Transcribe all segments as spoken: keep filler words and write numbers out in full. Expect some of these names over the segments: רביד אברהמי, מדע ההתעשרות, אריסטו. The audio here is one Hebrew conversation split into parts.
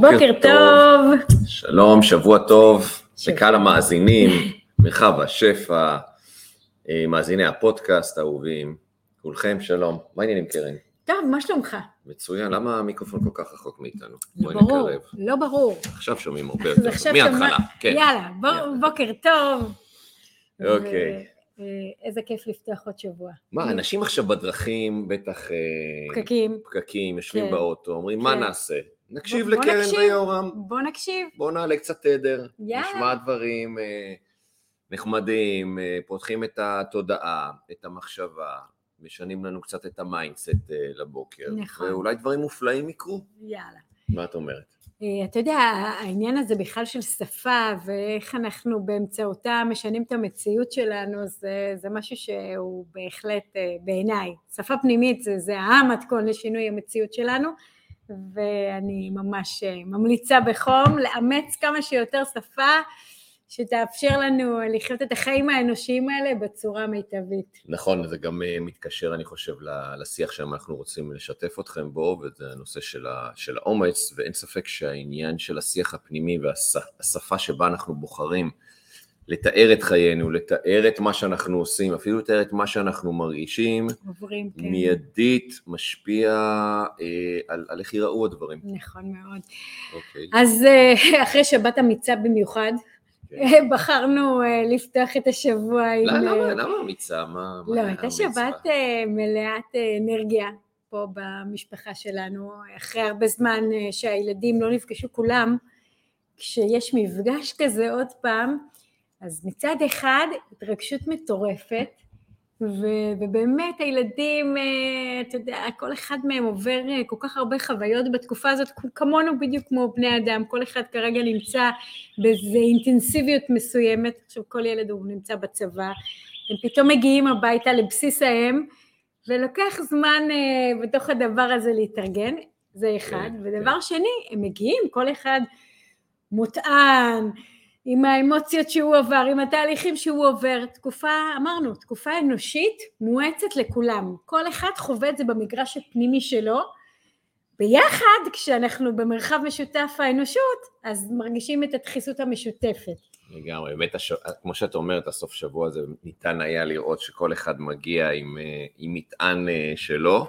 בוקר טוב. שלום, שבוע טוב לקהל המאזינים, מרחב השפע, מאזיני הפודקאסט האהובים, כולכם שלום. מה העניינים קרן? טוב, מה שלומך? מצוין, למה המיקרופון כל כך רחוק מאיתנו? לא ברור, לא ברור. עכשיו שומעים הרבה יותר, מההתחלה. יאללה, בוקר טוב. אוקיי. איזה כיף לפתוח עוד שבוע. מה, אנשים עכשיו בדרכים, בטח... פקקים. פקקים, יושבים באוטו, אומרים מה נעשה? נקשיב לקרן ויורם. בוא נקשיב. בוא נעלה קצת תדר, נשמע דברים נחמדים, פותחים את התודעה, את המחשבה, משנים לנו קצת את המיינדסט לבוקר. נכון. ואולי דברים מופלאים יקרו. יאללה. מה את אומרת? אתה יודע, העניין הזה בכלל של שפה ואיך אנחנו באמצעותה משנים את המציאות שלנו, זה, זה משהו שהוא בהחלט בעיניי. שפה פנימית זה, זה המתכון לשינוי המציאות שלנו, ואני ממש ממליצה בחום לאמץ כמה שיותר שפה שתאפשר לנו לחיות את החיים האנושיים האלה בצורה מיטבית. נכון, זה גם מתקשר, אני חושב, לשיח שאנחנו רוצים לשתף אתכם בו, וזה הנושא של האומץ, ואין ספק שהעניין של השיח הפנימי והשפה שבה אנחנו בוחרים לתאר את חיינו, לתאר את מה שאנחנו עושים, אפילו לתאר את מה שאנחנו מרגישים, עוברים, כן. מיידית משפיע אה, על, על איך יראו הדברים. נכון מאוד. אוקיי. אז אה, אחרי שבת אמיצה במיוחד, בחרנו לפתוח את השבוע עם... למה, למה אמיצה? לא, הייתה שבת מלאת אנרגיה פה במשפחה שלנו, אחרי הרבה זמן שהילדים לא נפגשו כולם, כשיש מפגש כזה עוד פעם, אז מצד אחד התרגשות מטורפת, ובאמת הילדים, אתה יודע, כל אחד מהם עובר כל כך הרבה חוויות בתקופה הזאת, כמונו בדיוק כמו בני אדם, כל אחד כרגע נמצא באיזו אינטנסיביות מסוימת, עכשיו כל ילד הוא נמצא בצבא, הם פתאום מגיעים הביתה לבסיס האם, ולוקח זמן בתוך הדבר הזה להתארגן, זה אחד, ודבר שני, הם מגיעים, כל אחד מותען, עם האמוציות שהוא עבר, עם התהליכים שהוא עובר, תקופה, אמרנו, תקופה אנושית מועצת לכולם. כל אחד חווה את זה במגרש הפנימי שלו, ביחד, כשאנחנו במרחב משותף האנושות, אז מרגישים את הדחיסות המשותפת. לגמרי, באמת, כמו שאת אומרת, הסוף שבוע הזה ניתן היה לראות שכל אחד מגיע עם, עם מטען שלו,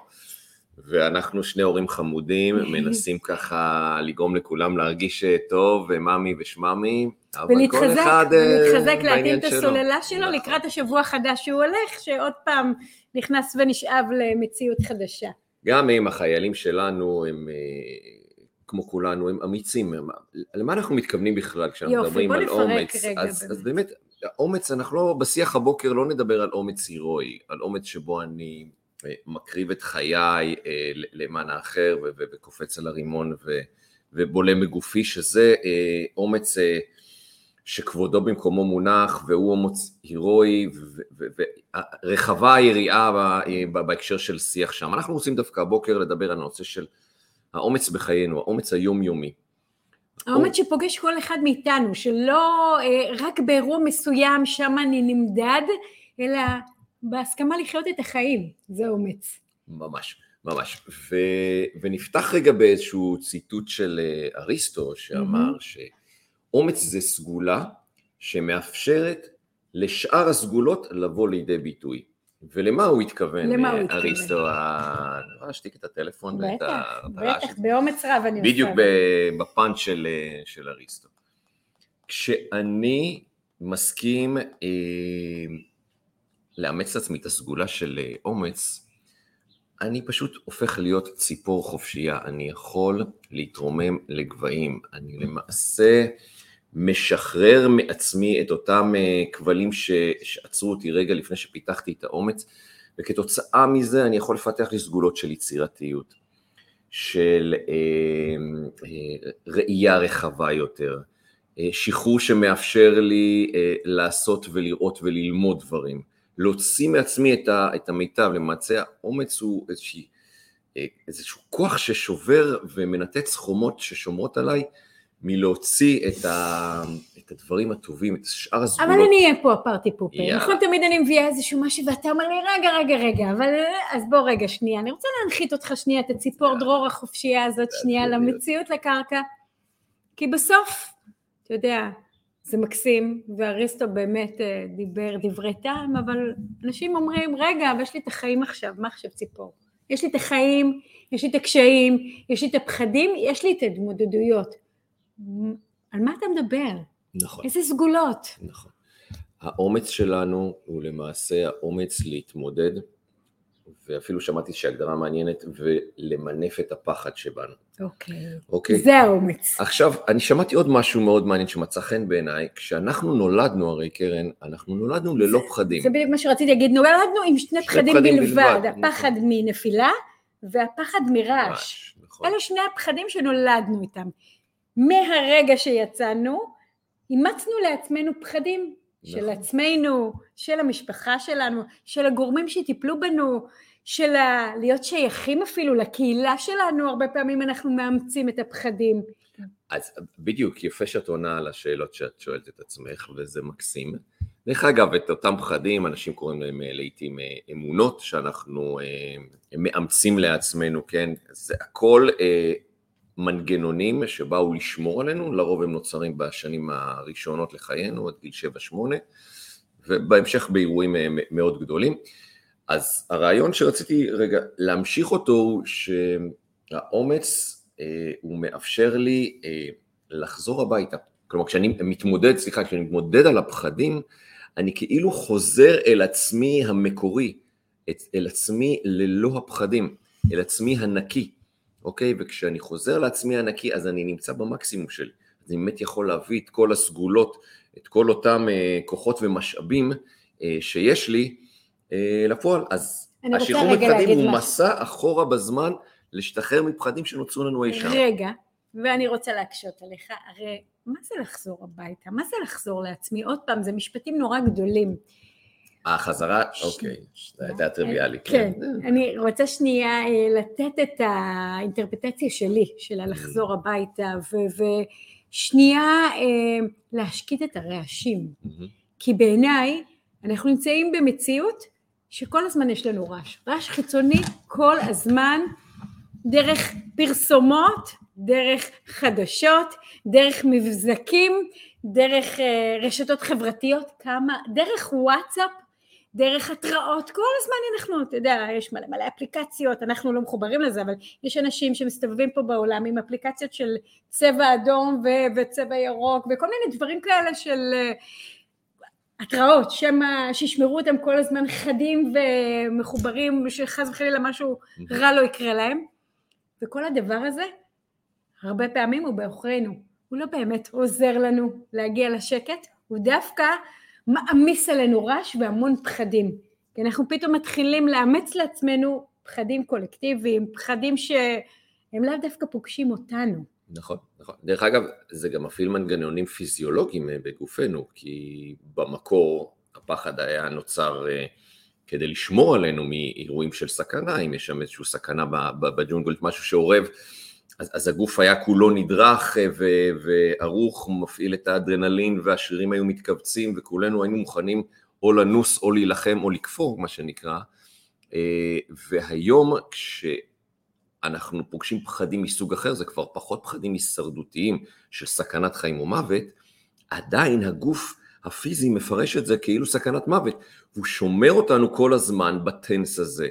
ואנחנו שני הורים חמודים, מנסים ככה לגרום לכולם להרגיש טוב, ומאמי ושמאמי, אבל כל אחד... ולהתחזק, להתאים את הסוללה שלו, לקראת השבוע החדש שהוא הולך, שעוד פעם נכנס ונשאב למציאות חדשה. גם אם החיילים שלנו, הם כמו כולנו, הם אמיצים. למה אנחנו מתכוונים בכלל כשאנחנו מדברים על אומץ? אז באמת, האומץ, אנחנו לא, בשיח הבוקר לא נדבר על אומץ הירואי, על אומץ שבו אני... מקריב את חיי אה, למען האחר וקופץ על הרימון ו, ובולם מגופי, שזה אה, אומץ אה, שכבודו במקומו מונח, והוא אומץ הירואי, ורחבה היריעה ב, בהקשר של שיח שם. אנחנו רוצים דווקא הבוקר לדבר על הנושא של האומץ בחיינו, האומץ היומיומי. האומץ שפוגש כל אחד מאיתנו, שלא אה, רק באירוע מסוים שם אני נמדד, אלא... בהסכמה לחיות את החיים, זה אומץ. ממש, ממש. ו, ונפתח רגע באיזשהו ציטוט של אריסטו, שאמר שאומץ זה סגולה שמאפשרת לשאר הסגולות לבוא לידי ביטוי. ולמה הוא התכוון, למה הוא אריסטו? אשתיק את הטלפון. בטח, בטח, באומץ רב אני עושה. בדיוק בפן של, של אריסטו. כשאני מסכים... לאמץ לעצמי את הסגולה של אומץ, אני פשוט הופך להיות ציפור חופשייה, אני יכול להתרומם לגבעים, אני למעשה משחרר מעצמי את אותם כבלים שעצרו אותי רגע לפני שפיתחתי את האומץ, וכתוצאה מזה אני יכול לפתח לי סגולות של יצירתיות, של ראייה רחבה יותר, שחרור שמאפשר לי לעשות ולראות וללמוד דברים, להוציא מעצמי את, ה, את המיטב, למעשה האומץ הוא איזשהו, איזשהו כוח ששובר ומנתץ חומות ששומרות עליי, מלהוציא את, ה, את הדברים הטובים, את שאר הסגולות. אבל אני אהיה פה הפרטי פופר, yeah. נכון, תמיד אני מביאה איזשהו משהו, ואתה אומר לי, רגע, רגע, רגע, אבל אז בוא רגע שנייה, אני רוצה להנחית אותך שנייה, את הציפור yeah. דרור החופשייה הזאת, yeah. שנייה yeah. למציאות yeah. לקרקע, כי בסוף, אתה יודע, זה מקסים, ואריסטו באמת דיבר דברי טעם, אבל אנשים אומרים, רגע, אבל יש לי את החיים עכשיו, מה עכשיו ציפור? יש לי את החיים, יש לי את הקשיים, יש לי את הפחדים, יש לי את ההתמודדויות. על מה אתה מדבר? נכון. איזה סגולות. נכון. האומץ שלנו הוא למעשה האומץ להתמודד, ואפילו שמעתי שהגדרה מעניינת, ולמנף את הפחד שבנו. אוקיי. אוקיי. זה האומץ. עכשיו, אני שמעתי עוד משהו מאוד מעניין שמצא חן בעיניי, כשאנחנו נולדנו, הרי קרן, אנחנו נולדנו ללא פחדים. זה בדיוק מה שרציתי להגיד, נולדנו עם שני פחדים בלבד, הפחד מנפילה והפחד מרעש. אלה שני הפחדים שנולדנו איתם. מהרגע שיצאנו, אימצנו לעצמנו פחדים. של עצמנו, של המשפחה שלנו, של הגורמים שטיפלו בנו, של להיות שייכים אפילו לקהילה שלנו, הרבה פעמים אנחנו מאמצים את הפחדים. אז בדיוק, יפה שאת עונה על השאלות שאת שואלת את עצמך, וזה מקסים. דרך אגב, את אותם פחדים, אנשים קוראים להם לעתים אמונות, שאנחנו מאמצים לעצמנו, כן? זה הכל מנגנונים שבאו לשמור עלינו, לרוב הם נוצרים בשנים הראשונות לחיינו, עד גיל שבע שמונה, ובהמשך באירועים מאוד גדולים. אז הרעיון שרציתי רגע להמשיך אותו הוא שהאומץ אה, הוא מאפשר לי אה, לחזור הביתה. כלומר, כשאני מתמודד, סליחה, כשאני מתמודד על הפחדים, אני כאילו חוזר אל עצמי המקורי, אל עצמי ללא הפחדים, אל עצמי הנקי. אוקיי, וכשאני חוזר לעצמי הנקי, אז אני נמצא במקסימום שלי. אני באמת יכול להביא את כל הסגולות, את כל אותם אה, כוחות ומשאבים אה, שיש לי אה, לפועל. אז השחרור מפחדים הוא מסע אחורה בזמן, להשתחרר מפחדים שנוצרו לנו אי שם. רגע, ואני רוצה להקשות עליך, הרי מה זה לחזור הביתה? מה זה לחזור לעצמי? עוד פעם, זה משפטים נורא גדולים. החזרה, אוקיי, זה הייתה טריוויאלי. כן, אני רוצה שנייה לתת את האינטרפטציה שלי, של הלחזור הביתה, ושנייה להשקיט את הרעשים. כי בעיניי, אנחנו נמצאים במציאות שכל הזמן יש לנו רעש. רעש חיצוני כל הזמן, דרך פרסומות, דרך חדשות, דרך מבזקים, דרך רשתות חברתיות, כמה, דרך וואטסאפ, דרך התראות, כל הזמן אנחנו, אתה יודע, יש מלא מלא אפליקציות, אנחנו לא מחוברים לזה, אבל יש אנשים שמסתובבים פה בעולם עם אפליקציות של צבע אדום ו- וצבע ירוק, וכל מיני דברים כאלה של uh, התראות, שמה, שישמרו אותם כל הזמן חדים ומחוברים, שחז וחלילה משהו רע לא יקרה להם, וכל הדבר הזה, הרבה פעמים הוא באחרינו, הוא לא באמת עוזר לנו להגיע לשקט, הוא דווקא מאמיס עלינו רעש והמון פחדים. כי אנחנו פתאום מתחילים לאמץ לעצמנו פחדים קולקטיביים, פחדים שהם לאו דווקא פוגשים אותנו. נכון, נכון. דרך אגב, זה גם אפילו מנגנונים פיזיולוגיים בגופנו, כי במקור הפחד היה נוצר כדי לשמור עלינו מאירועים של סכנה, אם יש שם איזושהי סכנה בג'ונגל, משהו שעורב, אז, אז הגוף היה כולו נדרך ו- וערוך, מפעיל את האדרנלין והשרירים היו מתכווצים וכולנו היינו מוכנים או לנוס או להילחם או לקפור מה שנקרא, והיום כשאנחנו פוגשים פחדים מסוג אחר, זה כבר פחות פחדים הישרדותיים של סכנת חיים או מוות, עדיין הגוף הפיזי מפרש את זה כאילו סכנת מוות, והוא שומר אותנו כל הזמן בטנס הזה,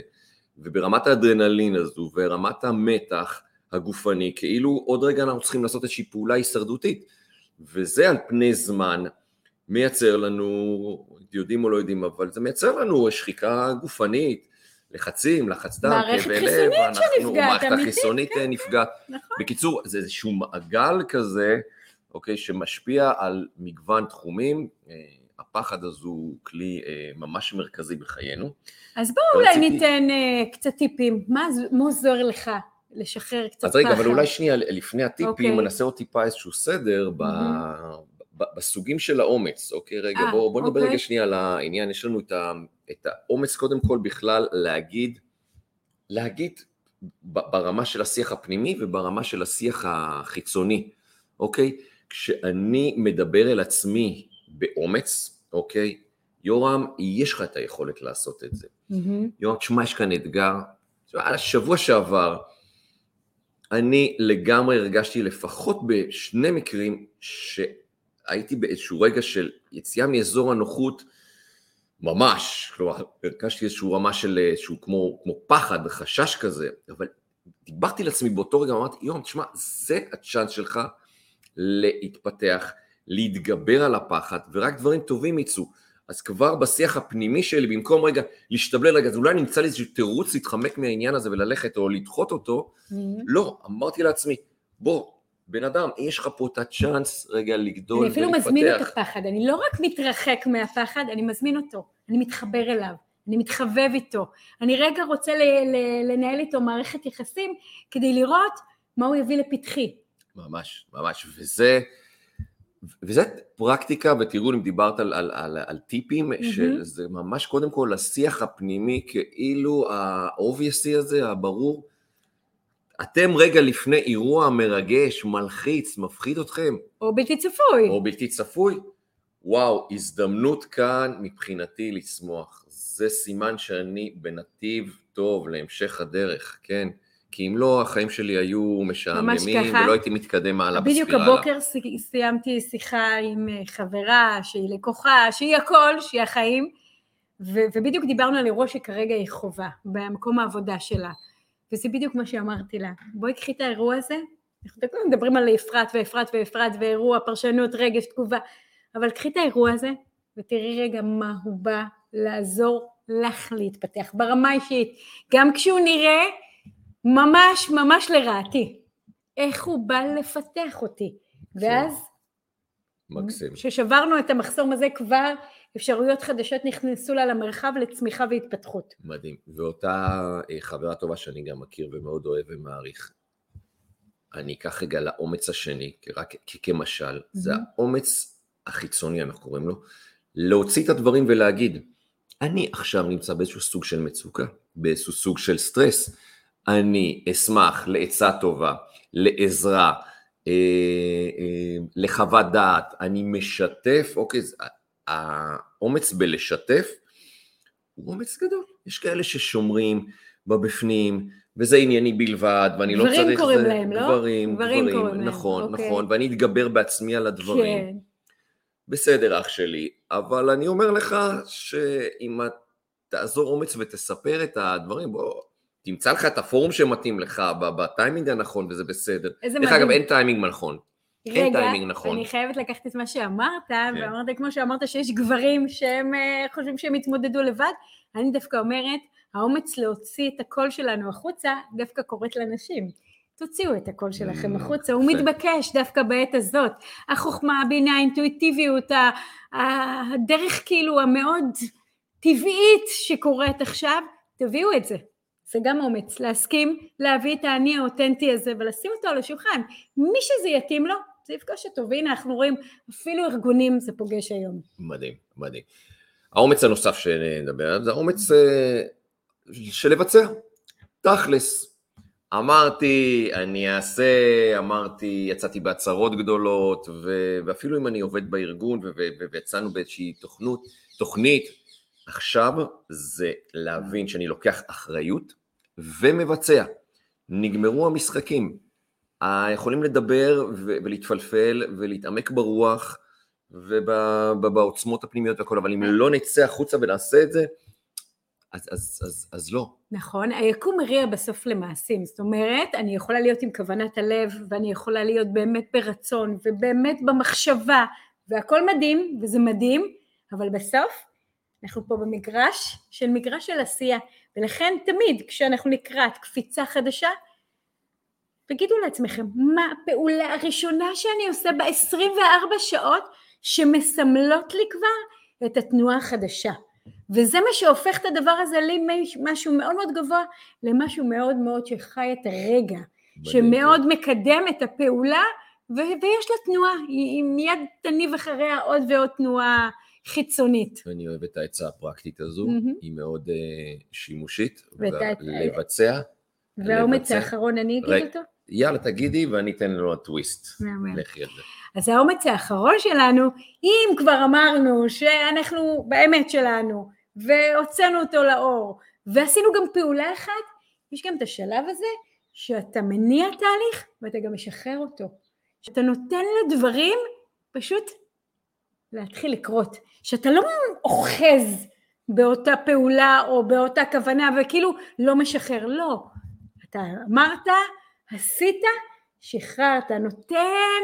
וברמת האדרנלין הזו ורמת המתח, הגופני, כאילו עוד רגע אנחנו צריכים לעשות איזושהי פעולה הישרדותית, וזה על פני זמן מייצר לנו, יודעים או לא יודעים, אבל זה מייצר לנו שחיקה גופנית, לחצים, לחץ דם, מערכת חיסונית שנפגעת, מערכת החיסונית נפגעת, בקיצור, זה איזשהו מעגל כזה, אוקיי, שמשפיע על מגוון תחומים, הפחד הזה הוא כלי ממש מרכזי בחיינו. אז בואו אולי ניתן קצת טיפים, מה עוזר לך? לשחרר קצת פחד. אז רגע, אבל אולי שנייה, לפני הטיפים, נעשה עוד טיפה איזשהו סדר בסוגים של האומץ, אוקיי? רגע, בואו נדבר רגע שנייה על העניין, יש לנו את האומץ קודם כל בכלל להגיד, להגיד ברמה של השיח הפנימי וברמה של השיח החיצוני, אוקיי? כשאני מדבר אל עצמי באומץ, אוקיי? יורם, יש לך את היכולת לעשות את זה. יורם, תשמע, יש כאן אתגר, שבוע שעבר, אני לגמרי הרגשתי לפחות בשני מקרים שהייתי באיזשהו רגע של יציאה מאזור הנוחות ממש, כלומר, הרגשתי איזשהו רמה של איזשהו כמו, כמו פחד וחשש כזה, אבל דיברתי לעצמי באותו רגע, אמרתי, יום, תשמע, זה הצ'אנס שלך להתפתח, להתגבר על הפחד, ורק דברים טובים יצאו. אז כבר בשיח הפנימי שלי, במקום רגע להשתבלל רגע, אז אולי נמצא לי איזשהו תירוץ להתחמק מהעניין הזה וללכת או לדחות אותו, mm-hmm. לא, אמרתי לעצמי, בוא, בן אדם, יש לך פה את הצ'אנס רגע לגדול ולהתפתח. אני אפילו ולהתפתח. מזמין את הפחד, אני לא רק מתרחק מהפחד, אני מזמין אותו, אני מתחבר אליו, אני מתחבב איתו, אני רגע רוצה ל- ל- לנהל איתו מערכת יחסים, כדי לראות מה הוא יביא לפתחי. ממש, ממש, וזה... וזו פרקטיקה, ותראו אם דיברת על, על, על, על טיפים, mm-hmm. שזה ממש קודם כל השיח הפנימי, כאילו ה-obviously הזה, הברור, אתם רגע לפני אירוע מרגש, מלחיץ, מפחיד אתכם. או בלתי צפוי. או בלתי צפוי. וואו, הזדמנות כאן מבחינתי לצמוח. זה סימן שאני בנתיב טוב להמשך הדרך, כן? כי אם לא, החיים שלי היו משעממים, ולא הייתי מתקדם מעלה בספירה. בדיוק הבוקר סיימתי שיחה עם חברה, שהיא לקוחה, שהיא הכל, שהיא החיים, ו- ובדיוק דיברנו על אירוע שכרגע היא חובה, במקום העבודה שלה. וזה בדיוק מה שאמרתי לה, בואי קחי את האירוע הזה, אנחנו מדברים על אפרת ואפרת ואפרת, ואירוע, פרשנות, רגש, תגובה, אבל קחי את האירוע הזה, ותראי רגע מה הוא בא לעזור לך להתפתח, ברמה אישית, גם כשהוא נראה, ממש, ממש לרעתי. איך הוא בא לפתח אותי. ואז, מקסים. ששברנו את המחסום הזה כבר, אפשרויות חדשות נכנסו לה למרחב לצמיחה והתפתחות. מדהים. ואותה חברה טובה שאני גם מכיר ומאוד אוהב ומעריך. אני אקח רגע לאומץ השני, רק כמשל, זה האומץ החיצוני, אנחנו קוראים לו, להוציא את הדברים ולהגיד, אני עכשיו נמצא באיזשהו סוג של מצוקה, באיזשהו סוג של סטרס, אני אשמח לעצה טובה, לעזרה, אה, אה, לחוות דעת, אני משתף, אוקיי, האומץ בלשתף הוא אומץ גדול. יש כאלה ששומרים בבפנים, וזה ענייני בלבד, ואני לא צריך... דברים קוראים להם, לא? דברים, דברים קוראים להם. נכון, אוקיי. נכון, ואני אתגבר בעצמי על הדברים. כן. בסדר, אח שלי, אבל אני אומר לך שאם את תעזור אומץ ותספר את הדברים, בוא... תמצא לך את הפורום שמתאים לך, בטיימינג הנכון, וזה בסדר. דרך אגב, אין טיימינג נכון. אין טיימינג נכון. רגע, אני חייבת לקחת את מה שאמרת, ואמרת, כמו שאמרת, שיש גברים שהם חושבים שהם התמודדו לבד, אני דווקא אומרת, האומץ להוציא את הקול שלנו החוצה, דווקא קוראת לנשים. תוציאו את הקול שלכם החוצה, הוא מתבקש דווקא בעת הזאת. החוכמה, הבינה, האינטואיטיביות, הדרך כאילו המאוד טבעית שקורית עכשיו, תביאו את זה. זה גם אומץ, להסכים, להביא את העני האותנטי הזה, ולשים אותו על השולחן. מי שזה יתאים לו, זה יפגוש אותו, והנה אנחנו רואים, אפילו ארגונים זה פוגש היום. מדהים, מדהים. האומץ הנוסף שנדבר עליו, זה האומץ של לבצע. תכלס, אמרתי, אני אעשה, אמרתי, יצאתי בהצהרות גדולות, ואפילו אם אני עובד בארגון, ויצאנו באיזושהי תוכנית, עכשיו זה להבין שאני לוקח אחריות ומבצע. נגמרו המשחקים. יכולים לדבר ולהתפלפל ולהתעמק ברוח ובעוצמות הפנימיות והכל, אבל אם לא נצא החוצה ונעשה את זה, אז, אז, אז, אז לא. נכון, היקום מריע בסוף למעשים, זאת אומרת, אני יכולה להיות עם כוונת הלב ואני יכולה להיות באמת ברצון ובאמת במחשבה, והכל מדהים וזה מדהים, אבל בסוף, אנחנו פה במגרש של מגרש של עשייה, ולכן תמיד כשאנחנו נקראת קפיצה חדשה, תגידו לעצמכם, מה הפעולה הראשונה שאני עושה ב-עשרים וארבע שעות, שמסמלות לי כבר את התנועה החדשה. וזה מה שהופך את הדבר הזה למשהו מאוד מאוד גבוה, למשהו מאוד מאוד שחי את הרגע, שמאוד מקדם את הפעולה, ויש לה תנועה, היא מיד תניב אחריה עוד ועוד תנועה, חיצונית. אני אוהב את העצה הפרקטית הזו, mm-hmm. היא מאוד uh, שימושית, ולבצע. והאומץ האחרון, אני אגיד ר... אותו? יאללה, תגידי, ואני אתן לו הטוויסט. לכי את זה. אז האומץ האחרון שלנו, אם כבר אמרנו שאנחנו באמת שלנו, והוצאנו אותו לאור, ועשינו גם פעולה אחת, יש גם את השלב הזה, שאתה מניע תהליך ואתה גם משחרר אותו. שאתה נותן לדברים פשוט להתחיל לקרות. שאתה לא אוחז באותה פעולה או באותה כוונה וכאילו לא משחרר. לא. אתה אמרת, עשית, שחררת, נותן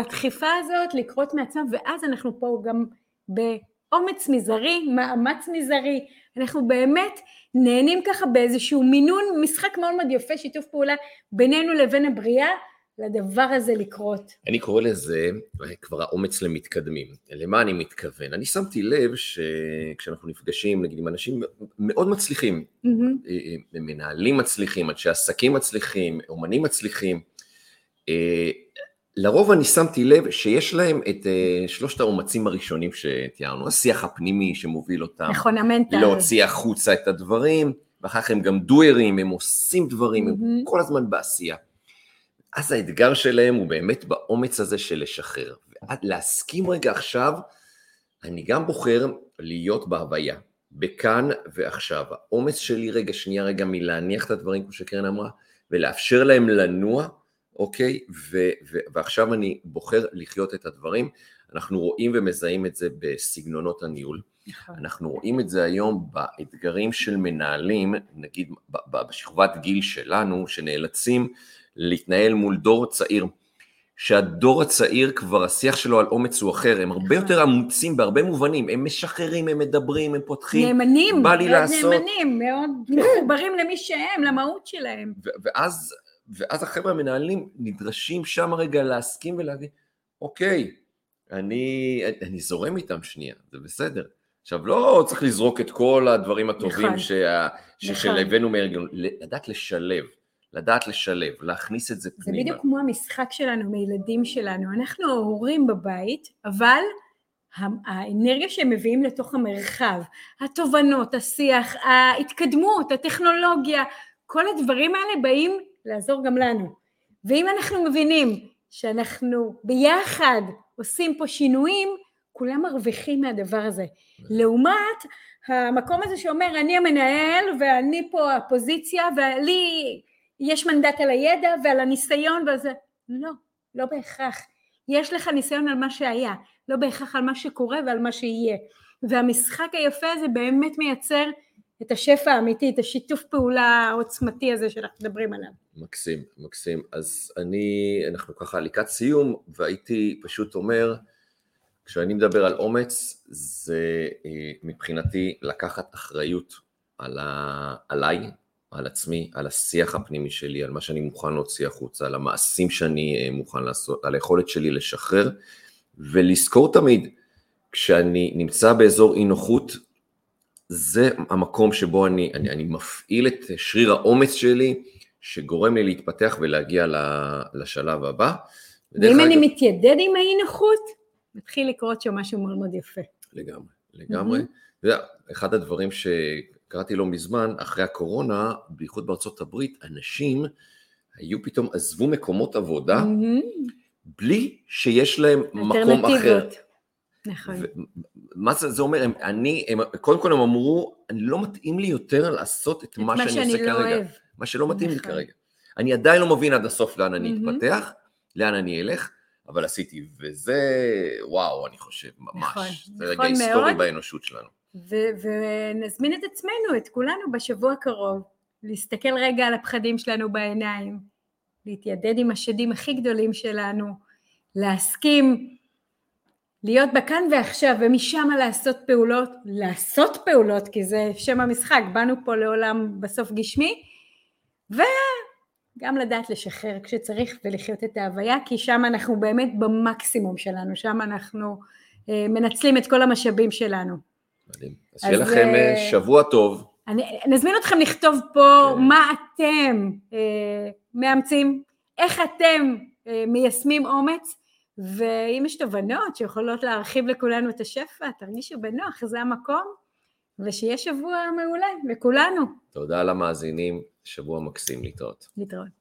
לדחיפה הזאת לקרות מעצמם, ואז אנחנו פה גם באומץ מזערי, מאמץ מזערי, אנחנו באמת נהנים ככה באיזשהו מינון, משחק מאוד מאוד יפה, שיתוף פעולה בינינו לבין הבריאה, לדבר הזה לקרות. אני קורא לזה כבר האומץ למתקדמים. למה אני מתכוון? אני שמתי לב שכשאנחנו נפגשים, נגיד עם אנשים מאוד מצליחים, מנהלים מצליחים, אנשי עסקים מצליחים, אומנים מצליחים, לרוב אני שמתי לב שיש להם את שלושת האומצים הראשונים שתיארנו, השיח הפנימי שמוביל אותם, להוציא החוצה את הדברים, ואחר כך הם גם דוארים, הם עושים דברים, הם כל הזמן בעשייה. אז האתגר שלהם הוא באמת באומץ הזה של לשחרר, להסכים רגע עכשיו, אני גם בוחר להיות בהוויה, בכאן ועכשיו, האומץ שלי רגע שנייה רגע מלהניח את הדברים כמו שקרן אמרה, ולאפשר להם לנוע, אוקיי, ו- ו- ועכשיו אני בוחר לחיות את הדברים, אנחנו רואים ומזהים את זה בסגנונות הניהול, אנחנו רואים את זה היום באתגרים של מנהלים, נגיד בשכבת גיל שלנו, שנאלצים להתנהל מול דור צעיר, שהדור הצעיר כבר השיח שלו על אומץ הוא אחר, הם הרבה יותר עמוצים בהרבה מובנים, הם משחררים, הם מדברים, הם פותחים, נאמנים, בא לי לעשות, נאמנים, מאוד מחוברים למי שהם, למהות שלהם. ואז... ואז החבר'ה המנהלים נדרשים שם רגע להסכים ולהגיד, אוקיי, אני, אני זורם איתם שנייה, זה בסדר. עכשיו, לא צריך לזרוק את כל הדברים הטובים שלבנו מהרגע, לדעת לשלב, לדעת לשלב, להכניס את זה פנימה. זה בדיוק כמו המשחק שלנו, מילדים שלנו. אנחנו הורים בבית, אבל האנרגיה שהם מביאים לתוך המרחב, התובנות, השיח, ההתקדמות, הטכנולוגיה, כל הדברים האלה באים לעזור גם לנו. ואם אנחנו מבינים שאנחנו ביחד עושים פה שינויים, כולם מרוויחים מהדבר הזה. לעומת המקום הזה שאומר, אני המנהל ואני פה הפוזיציה, ולי יש מנדט על הידע ועל הניסיון וזה. לא, לא בהכרח. יש לך ניסיון על מה שהיה, לא בהכרח על מה שקורה ועל מה שיהיה. והמשחק היפה הזה באמת מייצר את השפע האמיתי, את השיתוף פעולה העוצמתי הזה שאנחנו מדברים עליו. מקסים, מקסים. אז אני, אנחנו ככה לקראת סיום, והייתי פשוט אומר, כשאני מדבר על אומץ, זה מבחינתי לקחת אחריות על ה, עליי, על עצמי, על השיח הפנימי שלי, על מה שאני מוכן להוציא החוצה, על המעשים שאני מוכן לעשות, על היכולת שלי לשחרר, ולזכור תמיד, כשאני נמצא באזור אי נוחות, זה המקום שבו אני, אני, אני מפעיל את שריר האומץ שלי, שגורם לי להתפתח ולהגיע לשלב הבא. ואם אני מתיידד עם האי-נוחות, מתחיל לקרות שם משהו מאוד מאוד יפה. לגמרי, לגמרי. אחד הדברים שקראתי לא מזמן, אחרי הקורונה, בייחוד בארצות הברית, אנשים היו פתאום עזבו מקומות עבודה, בלי שיש להם מקום אחר. נכון. מה זה אומר? הם, אני, הם, קודם כל הם אמרו, אני לא מתאים לי יותר לעשות את מה שאני עושה כרגע. מה שלא מתאים לי כרגע. אני עדיין לא מבין עד הסוף לאן אני אתפתח, לאן אני אלך, אבל עשיתי, וזה, וואו, אני חושב, ממש. זה רגע היסטורי באנושות שלנו. ונזמין את עצמנו, את כולנו בשבוע הקרוב, להסתכל רגע על הפחדים שלנו בעיניים, להתיידד עם השדים הכי גדולים שלנו, להסכים, להיות בכאן ועכשיו, ומשם לעשות פעולות, לעשות פעולות, כי זה שם המשחק, באנו פה לעולם בסוף גשמי, וגם לדעת לשחרר כשצריך ולחיות את ההוויה, כי שם אנחנו באמת במקסימום שלנו, שם אנחנו אה, מנצלים את כל המשאבים שלנו. מדהים. אז שיהיה לכם אה, שבוע טוב. אני, נזמין אתכם לכתוב פה כן. מה אתם אה, מאמצים, איך אתם אה, מיישמים אומץ, ואם יש תובנות שיכולות להרחיב לכולנו את השפע, תרגישו בנוח, זה המקום, ושיהיה שבוע מעולה לכולנו. תודה למאזינים, שבוע מקסים, להתראות. להתראות.